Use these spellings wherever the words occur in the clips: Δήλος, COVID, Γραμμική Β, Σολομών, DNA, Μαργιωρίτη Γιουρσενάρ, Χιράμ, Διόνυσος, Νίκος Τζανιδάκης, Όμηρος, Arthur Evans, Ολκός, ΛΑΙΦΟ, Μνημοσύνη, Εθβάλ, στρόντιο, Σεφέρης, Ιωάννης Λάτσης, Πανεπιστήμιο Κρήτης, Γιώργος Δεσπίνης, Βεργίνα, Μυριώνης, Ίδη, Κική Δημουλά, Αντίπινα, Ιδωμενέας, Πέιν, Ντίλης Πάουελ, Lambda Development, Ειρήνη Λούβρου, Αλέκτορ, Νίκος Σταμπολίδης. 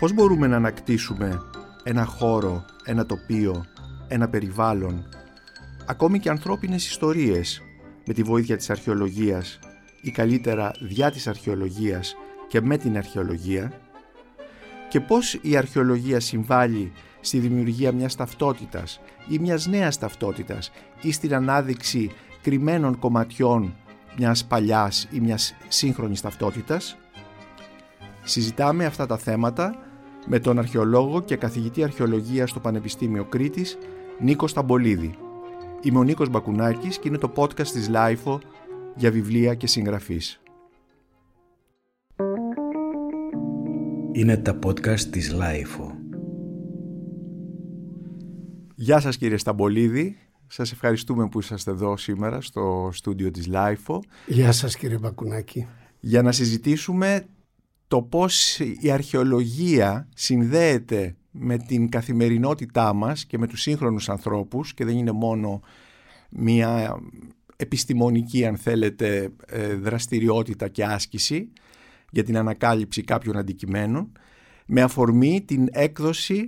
Πώς μπορούμε να ανακτήσουμε ένα χώρο, ένα τοπίο, ένα περιβάλλον, ακόμη και ανθρώπινες ιστορίες, με τη βοήθεια της αρχαιολογίας ή καλύτερα διά της αρχαιολογίας και με την αρχαιολογία, και πώς η αρχαιολογία συμβάλλει στη δημιουργία μιας ταυτότητας ή μιας νέας ταυτότητας ή στην ανάδειξη κρυμμένων κομματιών μιας παλιάς ή μιας σύγχρονης ταυτότητας. Συζητάμε αυτά τα θέματα με τον αρχαιολόγο και καθηγητή αρχαιολογίας στο Πανεπιστήμιο Κρήτης, Νίκο Σταμπολίδη. Είμαι ο Νίκος Μπακουνάκης και είναι το podcast της ΛΑΙΦΟ για βιβλία και συγγραφείς. Είναι τα podcast της ΛΑΙΦΟ. Γεια σας κύριε Σταμπολίδη. Σας ευχαριστούμε που είσαστε εδώ σήμερα στο στούντιο της ΛΑΙΦΟ. Γεια σας κύριε Μπακουνάκη. Για να συζητήσουμε το πώς η αρχαιολογία συνδέεται με την καθημερινότητά μας και με τους σύγχρονους ανθρώπους και δεν είναι μόνο μια επιστημονική, αν θέλετε, δραστηριότητα και άσκηση για την ανακάλυψη κάποιων αντικειμένων, με αφορμή την έκδοση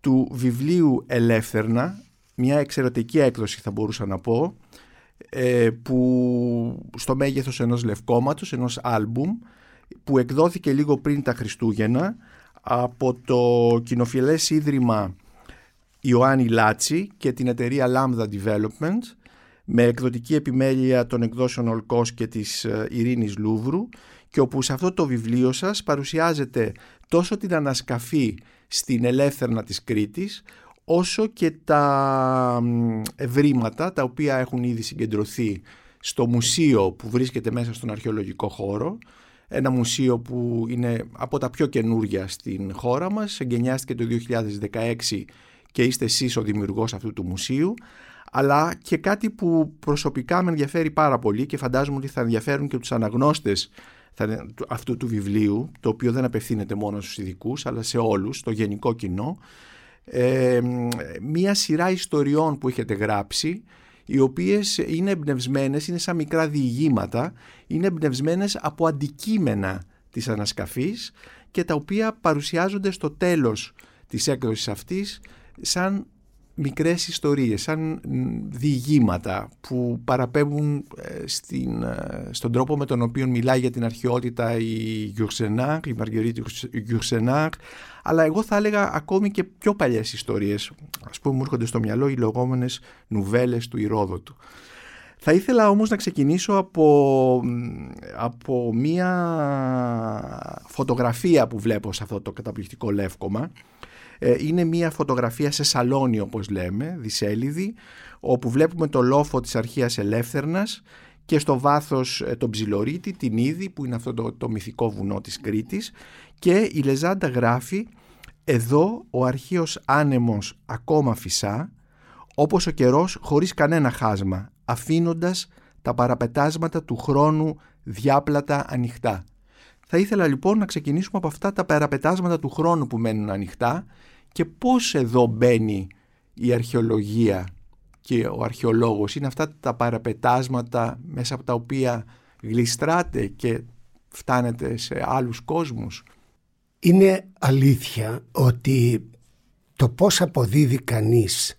του βιβλίου «Ελεύθερνα», μια εξαιρετική έκδοση θα μπορούσα να πω, που στο μέγεθος ενός λευκόματος, ενός άλμπουμ, που εκδόθηκε λίγο πριν τα Χριστούγεννα από το κοινοφιλές ίδρυμα Ιωάννη Λάτση και την εταιρεία Lambda Development, με εκδοτική επιμέλεια των εκδόσεων Ολκός και της Ειρήνης Λούβρου, και όπου σε αυτό το βιβλίο σας παρουσιάζεται τόσο την ανασκαφή στην Ελεύθερνα της Κρήτης, όσο και τα ευρήματα τα οποία έχουν ήδη συγκεντρωθεί στο μουσείο που βρίσκεται μέσα στον αρχαιολογικό χώρο. Ένα μουσείο που είναι από τα πιο καινούρια στην χώρα μας, εγκαινιάστηκε το 2016 και είστε εσείς ο δημιουργός αυτού του μουσείου, αλλά και κάτι που προσωπικά με ενδιαφέρει πάρα πολύ και φαντάζομαι ότι θα ενδιαφέρουν και τους αναγνώστες αυτού του βιβλίου, το οποίο δεν απευθύνεται μόνο στους ειδικούς αλλά σε όλους, το γενικό κοινό, μία σειρά ιστοριών που έχετε γράψει, οι οποίες είναι εμπνευσμένες, είναι σαν μικρά διηγήματα, είναι εμπνευσμένες από αντικείμενα της ανασκαφής και τα οποία παρουσιάζονται στο τέλος της έκδοσης αυτής σαν μικρές ιστορίες, σαν διηγήματα που παραπέμπουν στον τρόπο με τον οποίο μιλάει για την αρχαιότητα η Γιουρσενάρ, η Μαργιωρίτη Γιουρσενάρ, αλλά εγώ θα έλεγα ακόμη και πιο παλιές ιστορίες. Ας πούμε, μου έρχονται στο μυαλό οι λεγόμενες νουβέλες του Ηρόδοτου. Θα ήθελα όμως να ξεκινήσω από μία φωτογραφία που βλέπω σε αυτό το καταπληκτικό λεύκομα. Είναι μία φωτογραφία σε σαλόνι, όπως λέμε, δισέλιδη, όπου βλέπουμε το λόφο της αρχαίας Ελεύθερνας και στο βάθος τον Ψιλορίτη, την Ίδη, που είναι αυτό το μυθικό βουνό της Κρήτης, και η Λεζάντα γράφει «Εδώ ο αρχαίος άνεμος ακόμα φυσά, όπως ο καιρός χωρίς κανένα χάσμα, αφήνοντας τα παραπετάσματα του χρόνου διάπλατα ανοιχτά». Θα ήθελα λοιπόν να ξεκινήσουμε από αυτά τα παραπετάσματα του χρόνου που μένουν ανοιχτά και πώς εδώ μπαίνει η αρχαιολογία και ο αρχαιολόγος. Είναι αυτά τα παραπετάσματα μέσα από τα οποία γλιστράτε και φτάνετε σε άλλους κόσμους. Είναι αλήθεια ότι το πώς αποδίδει κανείς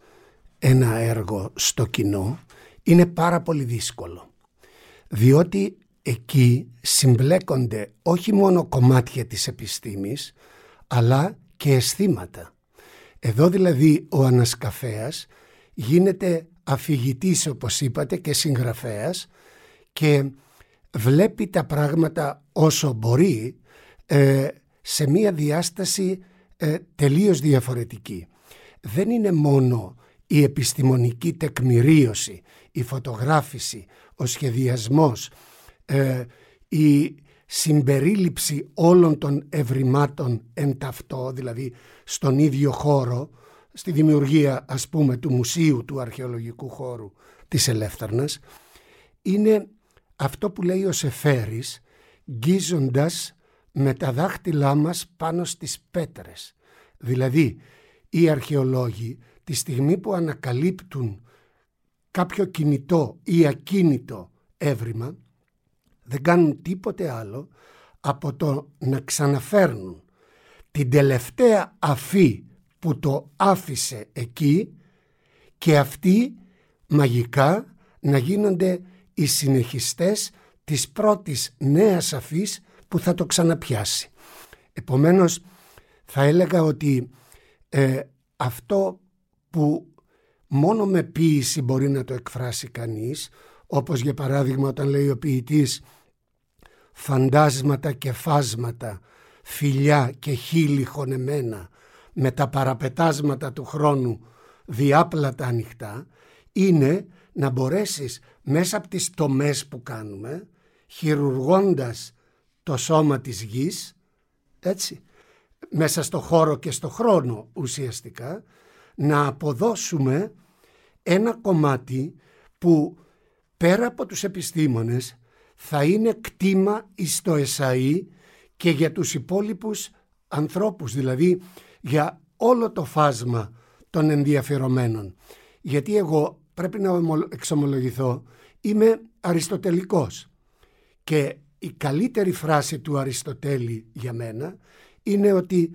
ένα έργο στο κοινό είναι πάρα πολύ δύσκολο, διότι εκεί συμπλέκονται όχι μόνο κομμάτια της επιστήμης, αλλά και αισθήματα. Εδώ δηλαδή ο ανασκαφέας γίνεται αφηγητής, όπως είπατε, και συγγραφέας, και βλέπει τα πράγματα όσο μπορεί σε μία διάσταση τελείως διαφορετική. Δεν είναι μόνο η επιστημονική τεκμηρίωση, η φωτογράφηση, ο σχεδιασμός, η συμπερίληψη όλων των ευρημάτων εν ταυτό, δηλαδή στον ίδιο χώρο, στη δημιουργία ας πούμε του μουσείου του αρχαιολογικού χώρου της Ελεύθερνας, είναι αυτό που λέει ο Σεφέρης, γκίζοντας με τα δάχτυλά μας πάνω στις πέτρες. Δηλαδή οι αρχαιολόγοι τη στιγμή που ανακαλύπτουν κάποιο κινητό ή ακίνητο έβριμα, δεν κάνουν τίποτε άλλο από το να ξαναφέρνουν την τελευταία αφή που το άφησε εκεί και αυτοί μαγικά να γίνονται οι συνεχιστές της πρώτης νέας αφής που θα το ξαναπιάσει. Επομένως θα έλεγα ότι αυτό που μόνο με ποίηση μπορεί να το εκφράσει κανείς, όπως για παράδειγμα όταν λέει ο ποιητής «φαντάσματα και φάσματα, φιλιά και χείλη χωνεμένα, με τα παραπετάσματα του χρόνου διάπλατα ανοιχτά», είναι να μπορέσεις μέσα από τις τομές που κάνουμε, χειρουργώντας το σώμα της γης, έτσι, μέσα στο χώρο και στο χρόνο ουσιαστικά, να αποδώσουμε ένα κομμάτι που πέρα από τους επιστήμονες θα είναι κτήμα εις το εσαΐ και για τους υπόλοιπους ανθρώπους, δηλαδή για όλο το φάσμα των ενδιαφερομένων. Γιατί εγώ πρέπει να εξομολογηθώ, είμαι αριστοτελικός και η καλύτερη φράση του Αριστοτέλη για μένα είναι ότι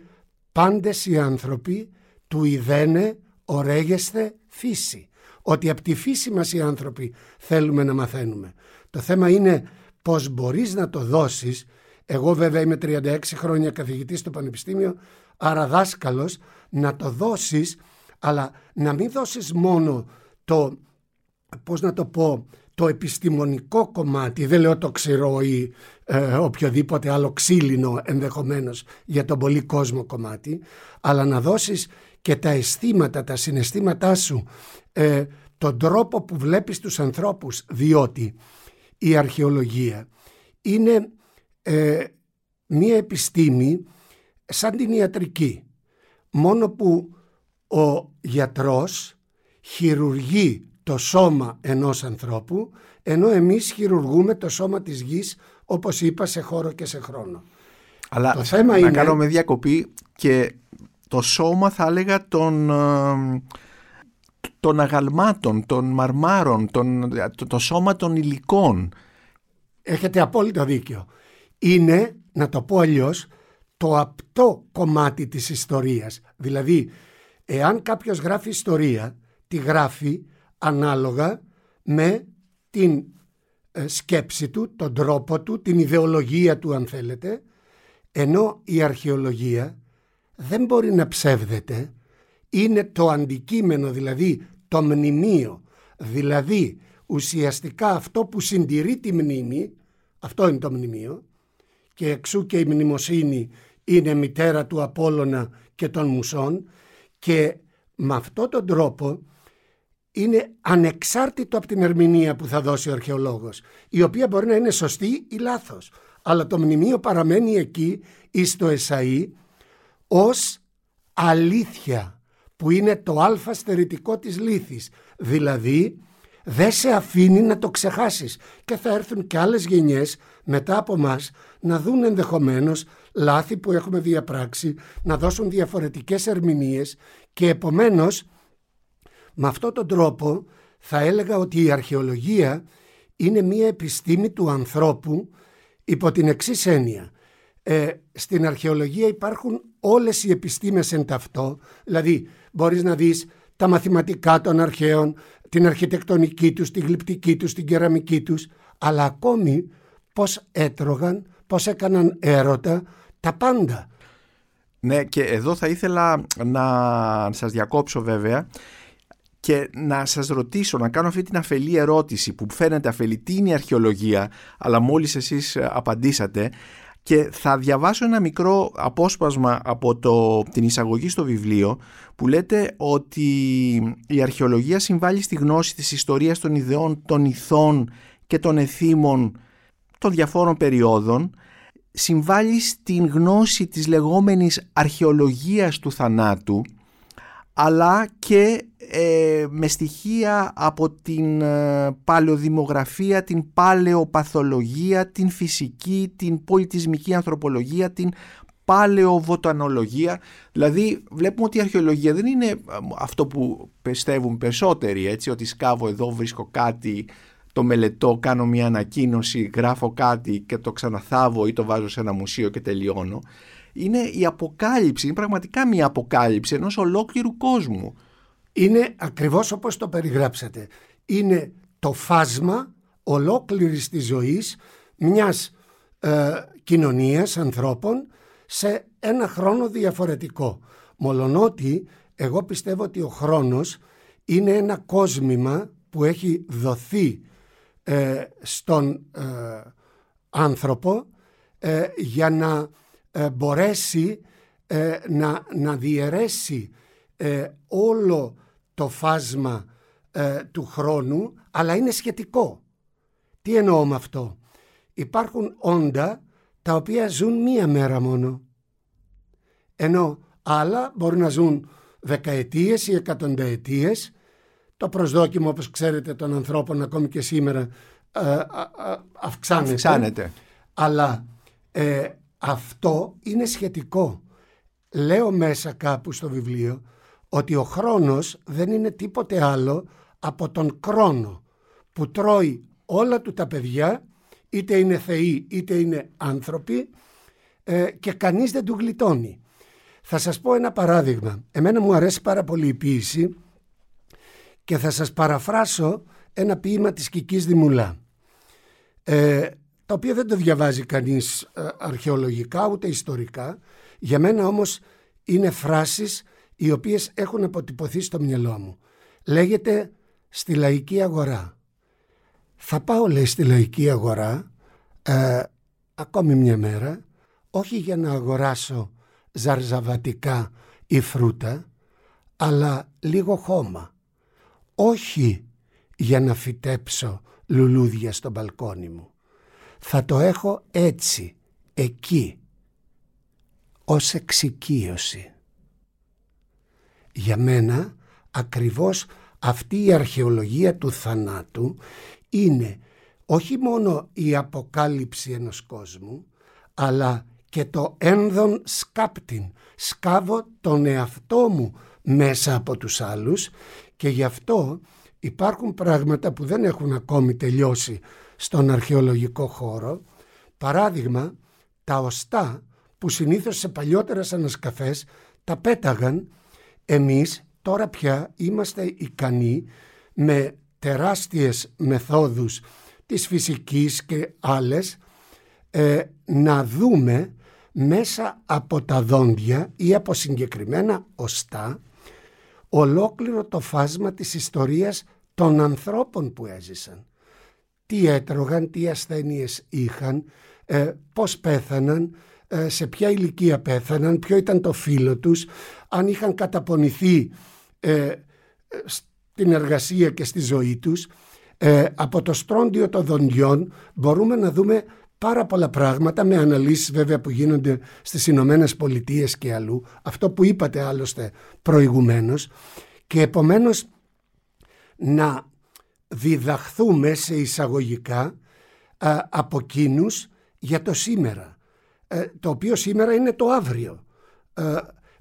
πάντες οι άνθρωποι του ιδένε ορέγεσθε φύση. Ότι από τη φύση μας οι άνθρωποι θέλουμε να μαθαίνουμε. Το θέμα είναι πώς μπορείς να το δώσεις. Εγώ βέβαια είμαι 36 χρόνια καθηγητής στο Πανεπιστήμιο, άρα δάσκαλος, να το δώσεις, αλλά να μην δώσεις μόνο το, πώς να το πω, το επιστημονικό κομμάτι, δεν λέω το ξηρό ή οποιοδήποτε άλλο ξύλινο ενδεχομένως για τον πολύ κόσμο κομμάτι, αλλά να δώσεις και τα αισθήματα, τα συναισθήματά σου, τον τρόπο που βλέπεις τους ανθρώπους, διότι η αρχαιολογία είναι μία επιστήμη σαν την ιατρική, μόνο που ο γιατρός χειρουργεί το σώμα ενός ανθρώπου, ενώ εμείς χειρουργούμε το σώμα της γης, όπως είπα, σε χώρο και σε χρόνο. Αλλά το θέμα να είναι... κάνω με διακοπή και το σώμα θα έλεγα των αγαλμάτων, των μαρμάρων, το σώμα των υλικών. Έχετε απόλυτο δίκιο. Είναι, να το πω αλλιώς, το απτό κομμάτι της ιστορίας. Δηλαδή, εάν κάποιος γράφει ιστορία, τη γράφει ανάλογα με την σκέψη του, τον τρόπο του, την ιδεολογία του αν θέλετε, ενώ η αρχαιολογία δεν μπορεί να ψεύδεται, είναι το αντικείμενο, δηλαδή το μνημείο, δηλαδή ουσιαστικά αυτό που συντηρεί τη μνήμη, αυτό είναι το μνημείο, και εξού και η μνημοσύνη είναι μητέρα του Απόλλωνα και των Μουσών, και με αυτόν τον τρόπο είναι ανεξάρτητο από την ερμηνεία που θα δώσει ο αρχαιολόγος, η οποία μπορεί να είναι σωστή ή λάθος. Αλλά το μνημείο παραμένει εκεί, εις το εσαΐ, ως αλήθεια, που είναι το αλφαστερητικό της λήθης. Δηλαδή, δεν σε αφήνει να το ξεχάσεις και θα έρθουν και άλλες γενιές μετά από μας να δουν ενδεχομένως λάθη που έχουμε διαπράξει, να δώσουν διαφορετικές ερμηνείες και επομένως, με αυτόν τον τρόπο θα έλεγα ότι η αρχαιολογία είναι μία επιστήμη του ανθρώπου υπό την εξής έννοια. Στην αρχαιολογία υπάρχουν όλες οι επιστήμες εν ταυτό, δηλαδή μπορείς να δεις τα μαθηματικά των αρχαίων, την αρχιτεκτονική τους, την γλυπτική τους, την κεραμική τους, αλλά ακόμη πώς έτρωγαν, πώς έκαναν έρωτα, τα πάντα. Ναι, και εδώ θα ήθελα να σας διακόψω βέβαια και να σας ρωτήσω, να κάνω αυτή την αφελή ερώτηση που φαίνεται αφελή, τι είναι η αρχαιολογία, αλλά μόλις εσείς απαντήσατε, και θα διαβάσω ένα μικρό απόσπασμα από την εισαγωγή στο βιβλίο που λέτε ότι η αρχαιολογία συμβάλλει στη γνώση της ιστορίας των ιδεών, των ηθών και των εθήμων των διαφόρων περιόδων, συμβάλλει στην γνώση της λεγόμενης αρχαιολογίας του θανάτου, αλλά και με στοιχεία από την παλαιοδημογραφία, την παλαιοπαθολογία, την φυσική, την πολιτισμική ανθρωπολογία, την παλαιοβοτανολογία. Δηλαδή βλέπουμε ότι η αρχαιολογία δεν είναι αυτό που πιστεύουν περισσότεροι, έτσι, ότι σκάβω εδώ, βρίσκω κάτι, το μελετώ, κάνω μια ανακοίνωση, γράφω κάτι και το ξαναθάβω ή το βάζω σε ένα μουσείο και τελειώνω. είναι η αποκάλυψη, είναι πραγματικά μια αποκάλυψη ενός ολόκληρου κόσμου. Είναι ακριβώς όπως το περιγράψατε. Είναι το φάσμα ολόκληρης της ζωής μιας κοινωνίας ανθρώπων σε ένα χρόνο διαφορετικό. Μολονότι εγώ πιστεύω ότι ο χρόνος είναι ένα κόσμημα που έχει δοθεί στον άνθρωπο για να μπορέσει να διαιρέσει όλο το φάσμα του χρόνου, αλλά είναι σχετικό. Τι εννοώ με αυτό? Υπάρχουν όντα τα οποία ζουν μία μέρα μόνο, ενώ άλλα μπορούν να ζουν δεκαετίες ή εκατονταετίες. Το προσδόκιμο, όπως ξέρετε, των ανθρώπων ακόμη και σήμερα αυξάνεται. Αλλά αυτό είναι σχετικό. Λέω μέσα κάπου στο βιβλίο ότι ο χρόνος δεν είναι τίποτε άλλο από τον κρόνο που τρώει όλα του τα παιδιά, είτε είναι θεοί είτε είναι άνθρωποι, και κανείς δεν του γλιτώνει. Θα σας πω ένα παράδειγμα. Εμένα μου αρέσει πάρα πολύ η ποίηση και θα σας παραφράσω ένα ποίημα της Κικής Δημουλά, το οποίο δεν το διαβάζει κανείς αρχαιολογικά ούτε ιστορικά. Για μένα όμως είναι φράσεις οι οποίες έχουν αποτυπωθεί στο μυαλό μου. Λέγεται «Στη λαϊκή αγορά». Θα πάω, λέει, στη λαϊκή αγορά ακόμη μια μέρα, όχι για να αγοράσω ζαρζαβατικά ή φρούτα, αλλά λίγο χώμα. Όχι για να φυτέψω λουλούδια στο μπαλκόνι μου. Θα το έχω έτσι, εκεί, ως εξοικείωση. Για μένα ακριβώς αυτή η αρχαιολογία του θανάτου είναι όχι μόνο η αποκάλυψη ενός κόσμου, αλλά και το ένδον σκάπτην. Σκάβω τον εαυτό μου μέσα από τους άλλους, και γι' αυτό υπάρχουν πράγματα που δεν έχουν ακόμη τελειώσει στον αρχαιολογικό χώρο. Παράδειγμα, τα οστά που συνήθως σε παλιότερες ανασκαφές τα πέταγαν. Εμείς τώρα πια είμαστε ικανοί με τεράστιες μεθόδους της φυσικής και άλλες να δούμε μέσα από τα δόντια ή από συγκεκριμένα οστά ολόκληρο το φάσμα της ιστορίας των ανθρώπων που έζησαν. Τι έτρωγαν, τι ασθένειες είχαν, πώς πέθαναν, σε ποια ηλικία πέθαναν, ποιο ήταν το φύλο τους, αν είχαν καταπονηθεί στην εργασία και στη ζωή τους. Από το στρόντιο των δοντιών μπορούμε να δούμε πάρα πολλά πράγματα, με αναλύσεις βέβαια που γίνονται στις Ηνωμένες Πολιτείες και αλλού, αυτό που είπατε άλλωστε προηγουμένως, και επομένως να διδαχθούμε σε εισαγωγικά από εκείνους για το σήμερα, το οποίο σήμερα είναι το αύριο.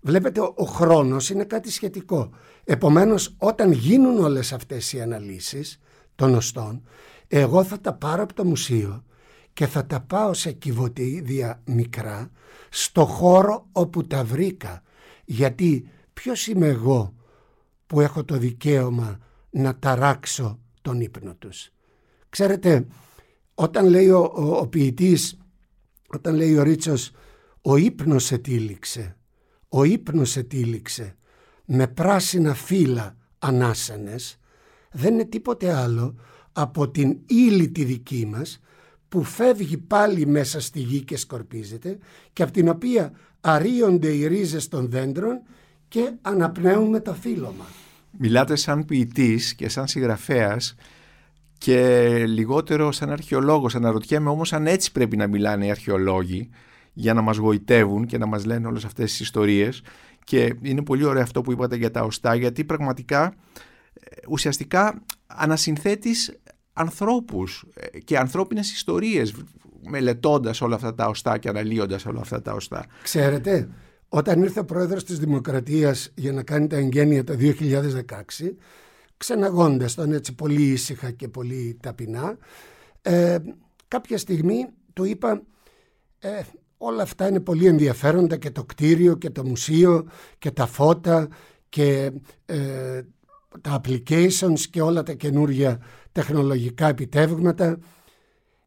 Βλέπετε, ο χρόνος είναι κάτι σχετικό. Επομένως, όταν γίνουν όλες αυτές οι αναλύσεις των οστών, εγώ θα τα πάρω από το μουσείο και θα τα πάω σε κυβωτίδια μικρά, στο χώρο όπου τα βρήκα. Γιατί ποιος είμαι εγώ που έχω το δικαίωμα να ταράξω τον ύπνο τους? Ξέρετε, όταν λέει ο ποιητής, όταν λέει ο Ρίτσος, «Ο ύπνος ετήληξε, ο ύπνος ετήληξε, με πράσινα φύλλα ανάσανες», δεν είναι τίποτε άλλο από την ύλη τη δική μας που φεύγει πάλι μέσα στη γη και σκορπίζεται, και από την οποία αρείονται οι ρίζες των δέντρων και αναπνέουμε το φύλλωμα. Μιλάτε σαν ποιητής και σαν συγγραφέας και λιγότερο σαν αρχαιολόγος. Αναρωτιέμαι όμως αν έτσι πρέπει να μιλάνε οι αρχαιολόγοι, για να μας γοητεύουν και να μας λένε όλες αυτές τις ιστορίες. Και είναι πολύ ωραίο αυτό που είπατε για τα οστά, γιατί πραγματικά ουσιαστικά ανασυνθέτεις ανθρώπους και ανθρώπινες ιστορίες μελετώντας όλα αυτά τα οστά και αναλύοντας όλα αυτά τα οστά. Ξέρετε, όταν ήρθε ο πρόεδρος της Δημοκρατίας για να κάνει τα εγγένεια το 2016, ξεναγώντας τον έτσι πολύ ήσυχα και πολύ ταπεινά, κάποια στιγμή του είπα, Όλα αυτά είναι πολύ ενδιαφέροντα, και το κτίριο και το μουσείο και τα φώτα και τα applications και όλα τα καινούργια τεχνολογικά επιτεύγματα.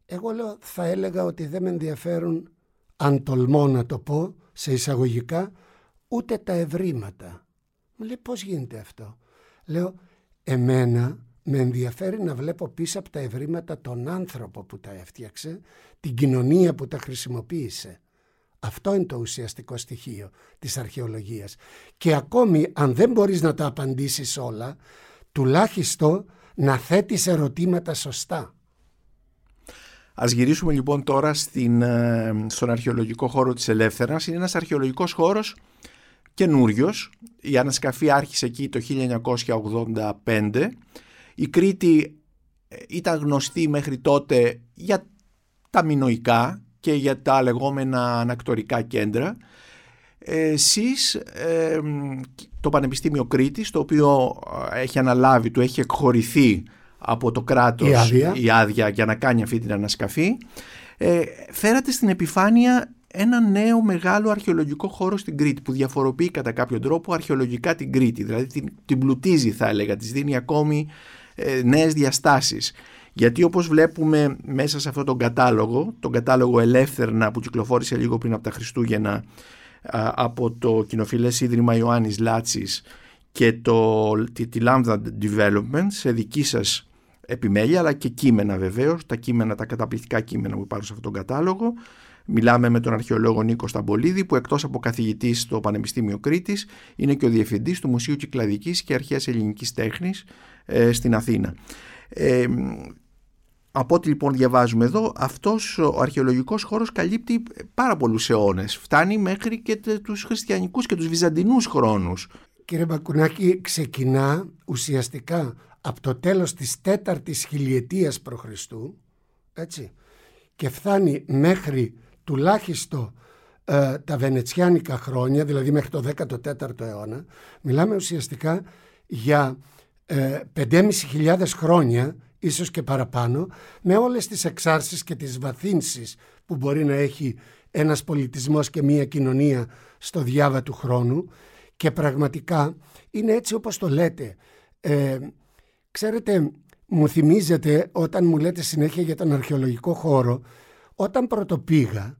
Εγώ λέω, θα έλεγα ότι δεν με ενδιαφέρουν, αν τολμώ να το πω σε εισαγωγικά, ούτε τα ευρήματα. Μου λέει, πώς γίνεται αυτό? Λέω, εμένα με ενδιαφέρει να βλέπω πίσω από τα ευρήματα τον άνθρωπο που τα έφτιαξε, την κοινωνία που τα χρησιμοποίησε. Αυτό είναι το ουσιαστικό στοιχείο της αρχαιολογίας. Και ακόμη αν δεν μπορείς να τα απαντήσεις όλα, τουλάχιστον να θέτεις ερωτήματα σωστά. Ας γυρίσουμε λοιπόν τώρα στον αρχαιολογικό χώρο της Ελεύθερνας. Είναι ένας αρχαιολογικός χώρος καινούριος. Η ανασκαφή άρχισε εκεί το 1985. Η Κρήτη ήταν γνωστή μέχρι τότε για τα μινοϊκά και για τα λεγόμενα ανακτορικά κέντρα. Εσείς, το Πανεπιστήμιο Κρήτης, το οποίο έχει αναλάβει, του έχει εκχωρηθεί από το κράτος η άδεια για να κάνει αυτή την ανασκαφή, φέρατε στην επιφάνεια ένα νέο μεγάλο αρχαιολογικό χώρο στην Κρήτη, που διαφοροποιεί κατά κάποιο τρόπο αρχαιολογικά την Κρήτη, δηλαδή την πλουτίζει, θα έλεγα, της δίνει ακόμη νέες διαστάσεις. Γιατί όπως βλέπουμε μέσα σε αυτόν τον κατάλογο Ελεύθερνα που κυκλοφόρησε λίγο πριν από τα Χριστούγεννα από το Κοινοφιλές Ίδρυμα Ιωάννης Λάτσης και τη Lambda Development σε δική σας επιμέλεια, αλλά και κείμενα βεβαίως, τα καταπληκτικά κείμενα που υπάρχουν σε αυτόν τον κατάλογο. Μιλάμε με τον αρχαιολόγο Νίκο Σταμπολίδη, που εκτός από καθηγητής στο Πανεπιστήμιο Κρήτης είναι και ο διευθυντής του Μουσείου Κυκλαδικής και Αρχαίας Ελληνικής Τέχνης στην Αθήνα. Από ό,τι λοιπόν διαβάζουμε εδώ, αυτός ο αρχαιολογικός χώρος καλύπτει πάρα πολλούς αιώνες. Φτάνει μέχρι και τους χριστιανικούς και τους βυζαντινούς χρόνους. Κύριε Μπακουνάκη, ξεκινά ουσιαστικά από το τέλος της 4ης χιλιετίας π.Χ., έτσι, και φτάνει μέχρι τουλάχιστον τα βενετσιάνικα χρόνια, δηλαδή μέχρι το 14ο αιώνα. Μιλάμε ουσιαστικά για 5.500 χρόνια, ίσως και παραπάνω, με όλες τις εξάρσεις και τις βαθύνσεις που μπορεί να έχει ένας πολιτισμός και μία κοινωνία στο διάβα του χρόνου. Και πραγματικά είναι έτσι όπως το λέτε. Ξέρετε, μου θυμίζετε, όταν μου λέτε συνέχεια για τον αρχαιολογικό χώρο, όταν πρωτοπήγα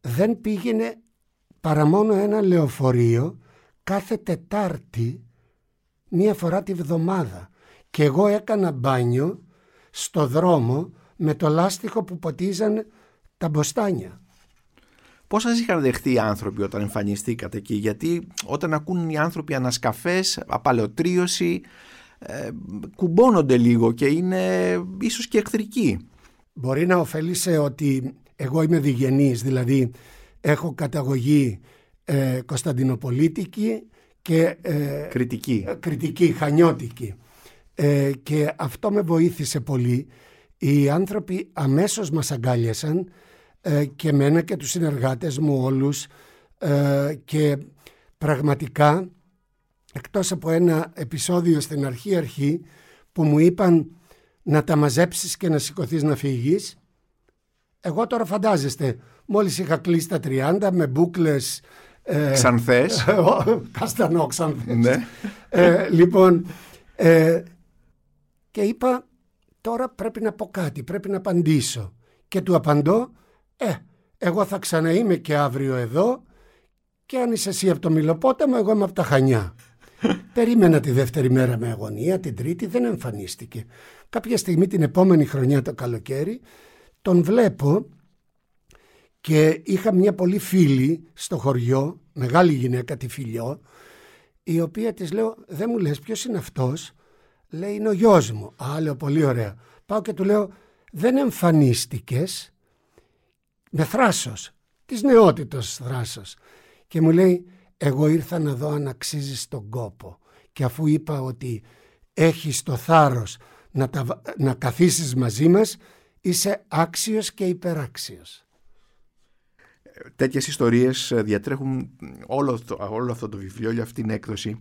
δεν πήγαινε παρά μόνο ένα λεωφορείο κάθε Τετάρτη, μία φορά τη βδομάδα. Και εγώ έκανα μπάνιο στο δρόμο με το λάστιχο που ποτίζαν τα μποστάνια. Πώς σας είχαν δεχτεί οι άνθρωποι όταν εμφανιστήκατε εκεί? Γιατί όταν ακούν οι άνθρωποι ανασκαφές, απαλαιοτρίωση, κουμπώνονται λίγο και είναι ίσως και εχθρικοί. Μπορεί να ωφέλησε ότι εγώ είμαι διγενής, δηλαδή έχω καταγωγή κωνσταντινοπολίτικη και κρητική, χανιώτικη, και αυτό με βοήθησε πολύ. Οι άνθρωποι αμέσως μας αγκάλιασαν, και εμένα και τους συνεργάτες μου όλους, και πραγματικά, εκτός από ένα επεισόδιο στην αρχή που μου είπαν να τα μαζέψεις και να σηκωθείς να φύγεις, εγώ τώρα φαντάζεστε, μόλις είχα κλείσει τα 30 με μπούκλες ξανθές, καστανόξανθές, ναι. Λοιπόν, και είπα, τώρα πρέπει να πω κάτι, πρέπει να απαντήσω, και του απαντώ, εγώ θα ξαναείμαι και αύριο εδώ, και αν είσαι εσύ από το Μιλοπόταμο, εγώ είμαι από τα Χανιά. Περίμενα τη δεύτερη μέρα με αγωνία, την τρίτη δεν εμφανίστηκε. Κάποια στιγμή την επόμενη χρονιά το καλοκαίρι τον βλέπω, και είχα μια πολύ φίλη στο χωριό, μεγάλη γυναίκα, τη Φιλιό, η οποία της λέω, δεν μου λες ποιος είναι αυτός? Λέει, είναι ο γιος μου. Α, λέω, πολύ ωραία. Πάω και του λέω, δεν εμφανίστηκες, με θράσος, της νεότητος θράσος. Και μου λέει, εγώ ήρθα να δω αν αξίζεις τον κόπο. Και αφού είπα ότι έχεις το θάρρος να καθίσεις μαζί μας, είσαι άξιος και υπεράξιος. Τέτοιες ιστορίες διατρέχουν όλο αυτό το βιβλίο, όλη αυτή την έκδοση.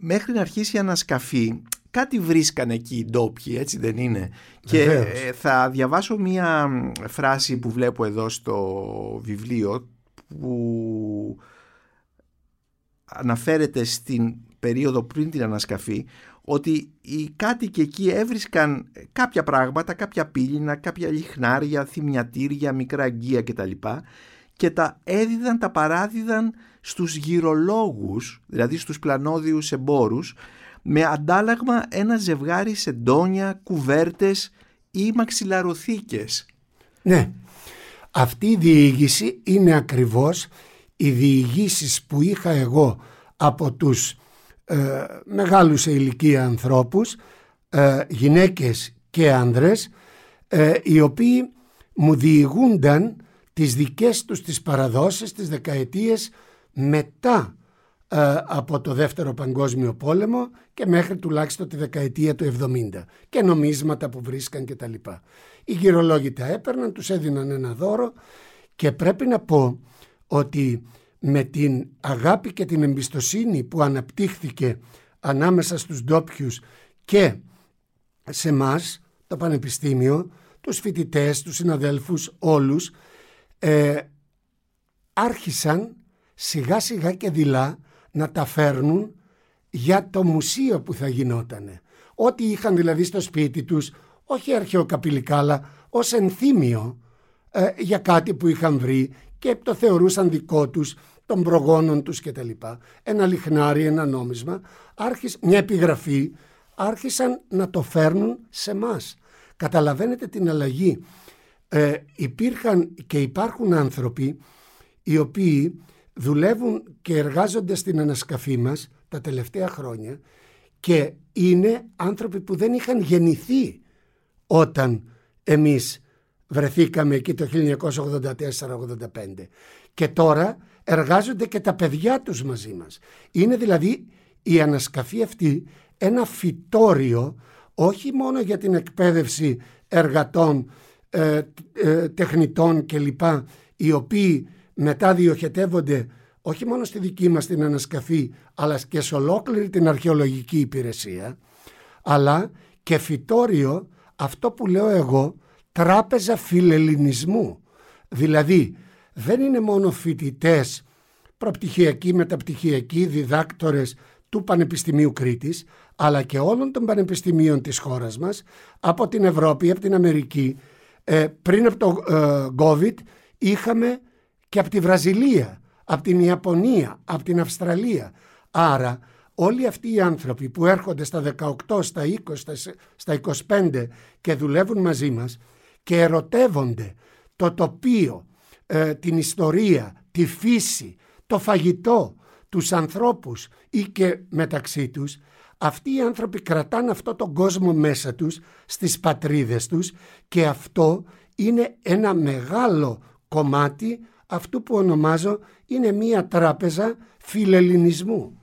Μέχρι να αρχίσει η ανασκαφή κάτι βρίσκανε εκεί οι ντόπιοι, έτσι δεν είναι? Βεβαίως. Και θα διαβάσω μία φράση που βλέπω εδώ στο βιβλίο που αναφέρεται στην περίοδο πριν την ανασκαφή, ότι οι κάτοικοι εκεί έβρισκαν κάποια πράγματα, κάποια πύληνα, κάποια λιχνάρια, θυμιατήρια, μικρά αγγεία κτλ. Και τα έδιδαν, τα παράδιδαν στους γυρολόγους, δηλαδή στους πλανόδιους εμπόρους, με αντάλλαγμα ένα ζευγάρι σεντόνια, κουβέρτες ή μαξιλαροθήκες. Ναι, αυτή η διοίκηση είναι ακριβώς οι διοικήσεις που είχα εγώ από τους μεγάλους σε ηλικία ανθρώπους, γυναίκες και άνδρες, οι οποίοι μου διηγούνταν τις δικές τους τις παραδόσεις τις δεκαετίες μετά από το Δεύτερο Παγκόσμιο Πόλεμο και μέχρι τουλάχιστον τη δεκαετία του 70, και νομίσματα που βρίσκαν και τα λοιπά. Οι γυρολόγοι τα έπαιρναν, τους έδιναν ένα δώρο, και πρέπει να πω ότι με την αγάπη και την εμπιστοσύνη που αναπτύχθηκε ανάμεσα στους ντόπιους και σε εμάς, το Πανεπιστήμιο, τους φοιτητές, τους συναδέλφους, όλους, άρχισαν σιγά σιγά και δειλά να τα φέρνουν για το μουσείο που θα γινότανε. Ό,τι είχαν δηλαδή στο σπίτι τους, όχι αρχαιοκαπηλικά, αλλά ως ενθύμιο για κάτι που είχαν βρει και το θεωρούσαν δικό τους, των προγόνων τους κτλ. Ένα λιχνάρι, ένα νόμισμα, μια επιγραφή, άρχισαν να το φέρνουν σε μας. Καταλαβαίνετε την αλλαγή. Υπήρχαν και υπάρχουν άνθρωποι οι οποίοι δουλεύουν και εργάζονται στην ανασκαφή μας τα τελευταία χρόνια, και είναι άνθρωποι που δεν είχαν γεννηθεί όταν εμείς βρεθήκαμε εκεί το 1984-85, και τώρα εργάζονται και τα παιδιά τους μαζί μας. Είναι δηλαδή η ανασκαφή αυτή ένα φυτόριο, όχι μόνο για την εκπαίδευση εργατών, τεχνητών κλπ, οι οποίοι μετά διοχετεύονται όχι μόνο στη δική μας την ανασκαφή, αλλά και σε ολόκληρη την αρχαιολογική υπηρεσία, αλλά και φυτόριο, αυτό που λέω εγώ, τράπεζα φιλελληνισμού. Δηλαδή δεν είναι μόνο φοιτητές, προπτυχιακοί, μεταπτυχιακοί, διδάκτορες του Πανεπιστημίου Κρήτης, αλλά και όλων των πανεπιστημίων της χώρας μας, από την Ευρώπη, από την Αμερική. Πριν από το COVID είχαμε και από τη Βραζιλία, από την Ιαπωνία, από την Αυστραλία. Άρα όλοι αυτοί οι άνθρωποι που έρχονται στα 18, στα 20, στα 25 και δουλεύουν μαζί μας και ερωτεύονται το τοπίο, την ιστορία, τη φύση, το φαγητό, τους ανθρώπους ή και μεταξύ τους, αυτοί οι άνθρωποι κρατάνε αυτόν τον κόσμο μέσα τους, στις πατρίδες τους, και αυτό είναι ένα μεγάλο κομμάτι αυτού που ονομάζω είναι μία τράπεζα φιλελληνισμού.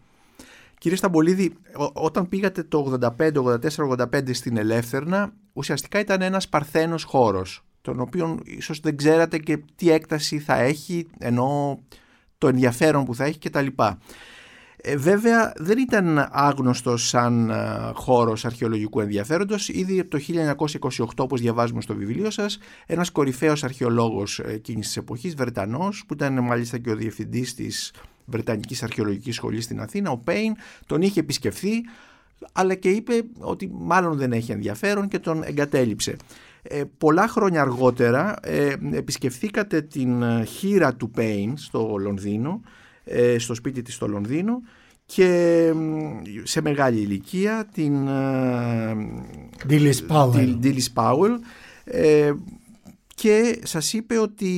Κύριε Σταμπολίδη, όταν πήγατε το 84-85 στην Ελεύθερνα, ουσιαστικά ήταν ένας παρθένος χώρος, τον οποίον ίσως δεν ξέρατε και τι έκταση θα έχει, ενώ το ενδιαφέρον που θα έχει κτλ. Βέβαια δεν ήταν άγνωστος σαν χώρος αρχαιολογικού ενδιαφέροντος. Ήδη από το 1928, όπως διαβάζουμε στο βιβλίο σας, ένας κορυφαίος αρχαιολόγος εκείνης της εποχής, Βρετανός, που ήταν μάλιστα και ο διευθυντής της Βρετανικής Αρχαιολογικής Σχολής στην Αθήνα, ο Πέιν, τον είχε επισκεφθεί, αλλά και είπε ότι μάλλον δεν έχει ενδιαφέρον και τον εγκατέλειψε. Πολλά χρόνια αργότερα επισκεφθήκατε την χήρα του Πέιν στο Λονδίνο, στο σπίτι της στο Λονδίνο, και σε μεγάλη ηλικία την Ντίλης Πάουελ, και σας είπε ότι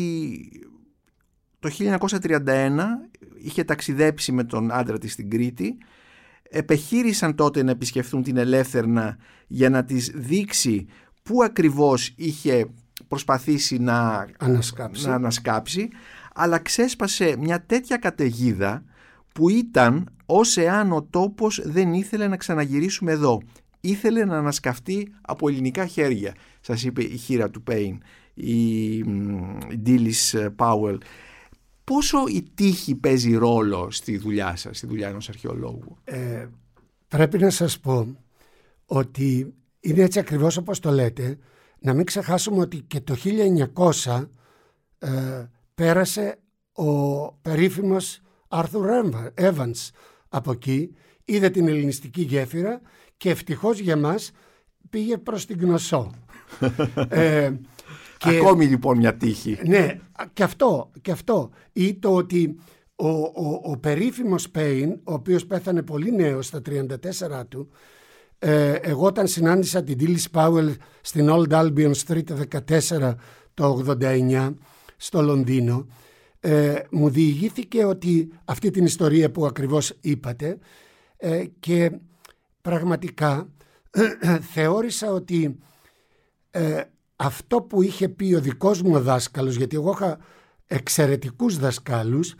το 1931 είχε ταξιδέψει με τον άντρα της στην Κρήτη. Επεχείρησαν τότε να επισκεφθούν την Ελεύθερνα για να της δείξει πού ακριβώς είχε προσπαθήσει να ανασκάψει, αλλά ξέσπασε μια τέτοια καταιγίδα που ήταν ως εάν ο τόπος δεν ήθελε να ξαναγυρίσουμε εδώ. Ήθελε να ανασκαφτεί από ελληνικά χέρια, σας είπε η χήρα του Πέιν, η Ντίλης Πάουελ. Πόσο η τύχη παίζει ρόλο στη δουλειά σας, στη δουλειά ενός αρχαιολόγου? Πρέπει να σας πω ότι είναι έτσι ακριβώς όπως το λέτε. Να μην ξεχάσουμε ότι και το 1900 πέρασε ο περίφημος Arthur Evans από εκεί, είδε την ελληνιστική γέφυρα και ευτυχώς για μας πήγε προς την Γνωσσό. Και, ακόμη λοιπόν μια τύχη. Ναι, και αυτό, και αυτό. Ή το ότι ο περίφημος Πέιν, ο οποίος πέθανε πολύ νέος στα 34 του, εγώ όταν συνάντησα την Ντίλης Πάουελ στην Old Albion Street 14 το 89 στο Λονδίνο, μου διηγήθηκε ότι αυτή την ιστορία που ακριβώς είπατε, και πραγματικά θεώρησα ότι αυτό που είχε πει ο δικός μου δάσκαλος, γιατί εγώ είχα εξαιρετικούς δασκάλους